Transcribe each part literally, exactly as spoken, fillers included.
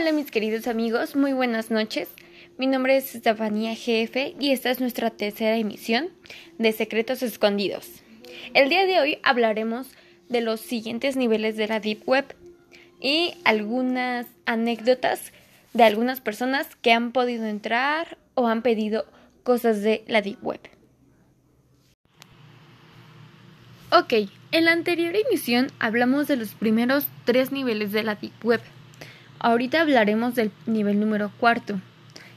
Hola mis queridos amigos, muy buenas noches. Mi nombre es Estefanía G F y esta es nuestra tercera emisión de Secretos Escondidos. El día de hoy hablaremos de los siguientes niveles de la Deep Web y algunas anécdotas de algunas personas que han podido entrar o han pedido cosas de la Deep Web. Ok, en la anterior emisión hablamos de los primeros tres niveles de la Deep Web. Ahorita hablaremos del nivel número cuarto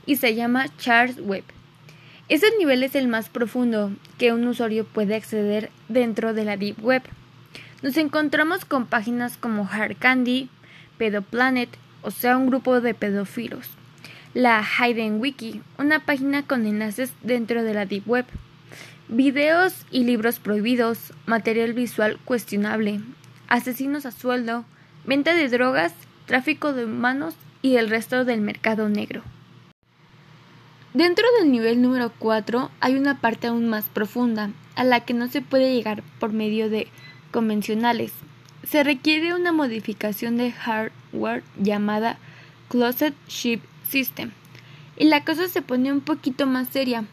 y se llama Hard Web. Este nivel es el más profundo que un usuario puede acceder dentro de la Deep Web. Nos encontramos con páginas como Hard Candy, Pedoplanet, o sea un grupo de pedófilos, la Hidden Wiki, una página con enlaces dentro de la Deep Web, videos y libros prohibidos, material visual cuestionable, asesinos a sueldo, venta de drogas, tráfico de humanos y el resto del mercado negro. Dentro del nivel número cuatro hay una parte aún más profunda, a la que no se puede llegar por medio de convencionales. Se requiere una modificación de hardware llamada Closet Ship System, y la cosa se pone un poquito más seria.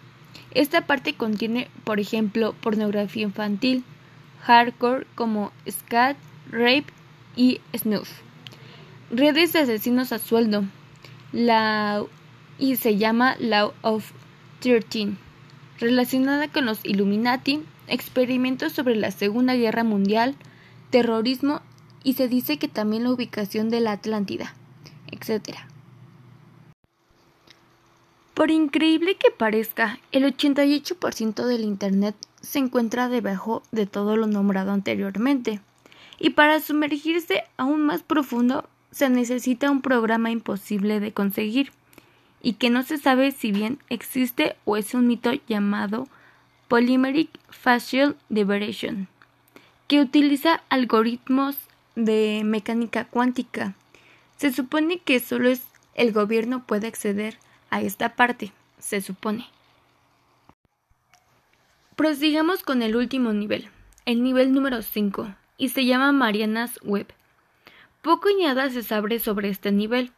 Esta parte contiene, por ejemplo, pornografía infantil, hardcore como scat, rape y snuff, redes de asesinos a sueldo, la y se llama Law of Thirteen, relacionada con los Illuminati, experimentos sobre la Segunda Guerra Mundial, terrorismo y se dice que también la ubicación de la Atlántida, etcétera. Por increíble que parezca, el ochenta y ocho por ciento del Internet se encuentra debajo de todo lo nombrado anteriormente, y para sumergirse aún más profundo se necesita un programa imposible de conseguir y que no se sabe si bien existe o es un mito llamado Polymeric Facial Liberation, que utiliza algoritmos de mecánica cuántica. Se supone que solo es el gobierno puede acceder a esta parte, se supone. Prosigamos con el último nivel, el nivel número cinco, y se llama Marianas Web. Poco y nada se sabe sobre este nivel.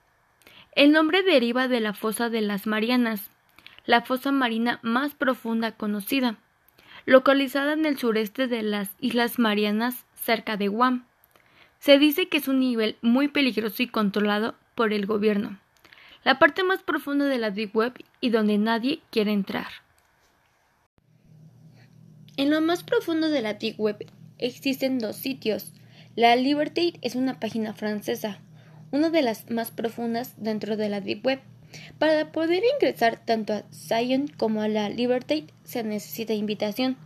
El nombre deriva de la fosa de las Marianas, la fosa marina más profunda conocida, localizada en el sureste de las Islas Marianas, cerca de Guam. Se dice que es un nivel muy peligroso y controlado por el gobierno, la parte más profunda de la Deep Web y donde nadie quiere entrar. En lo más profundo de la Deep Web existen dos sitios. La Liberté es una página francesa, una de las más profundas dentro de la Deep Web. Para poder ingresar tanto a Zion como a la Liberté se necesita invitación.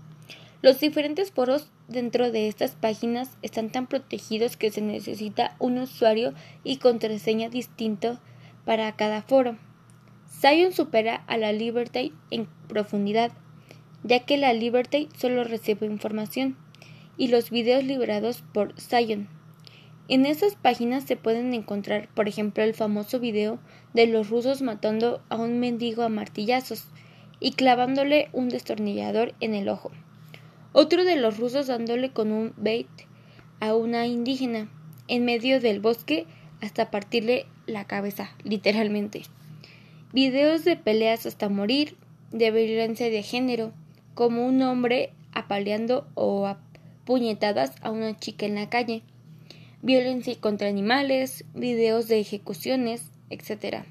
Los diferentes foros dentro de estas páginas están tan protegidos que se necesita un usuario y contraseña distinto para cada foro. Zion supera a la Liberté en profundidad, ya que la Liberté solo recibe información y los videos liberados por Zion. En esas páginas se pueden encontrar, por ejemplo, el famoso video de los rusos matando a un mendigo a martillazos y clavándole un destornillador en el ojo, otro de los rusos dándole con un bait a una indígena en medio del bosque hasta partirle la cabeza, literalmente, videos de peleas hasta morir, de violencia de género, como un hombre apaleando o a puñetadas a una chica en la calle, violencia contra animales, videos de ejecuciones, etcétera.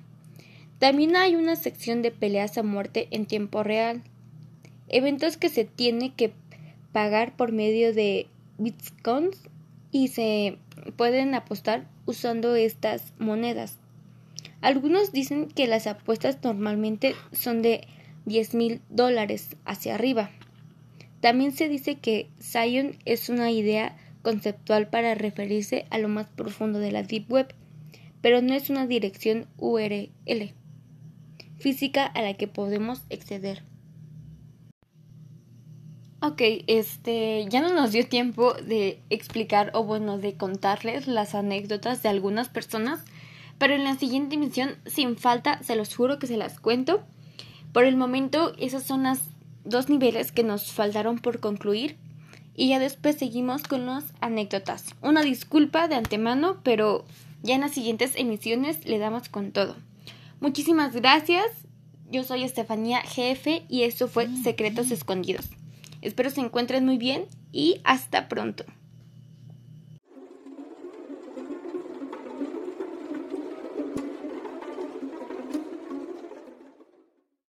También hay una sección de peleas a muerte en tiempo real, eventos que se tiene que pagar por medio de bitcoins y se pueden apostar usando estas monedas. Algunos dicen que las apuestas normalmente son de diez mil dólares hacia arriba. También se dice que Zion es una idea conceptual para referirse a lo más profundo de la Deep Web, pero no es una dirección U R L física a la que podemos acceder. Ok, este, ya no nos dio tiempo de explicar o bueno, de contarles las anécdotas de algunas personas, pero en la siguiente emisión, sin falta, se los juro que se las cuento. Por el momento, esas son las dos niveles que nos faltaron por concluir y ya después seguimos con las anécdotas. Una disculpa de antemano, pero Ya en las siguientes emisiones le damos con todo. Muchísimas gracias. Yo soy Estefanía G F y esto fue Secretos Escondidos. Espero se encuentren muy bien y hasta pronto.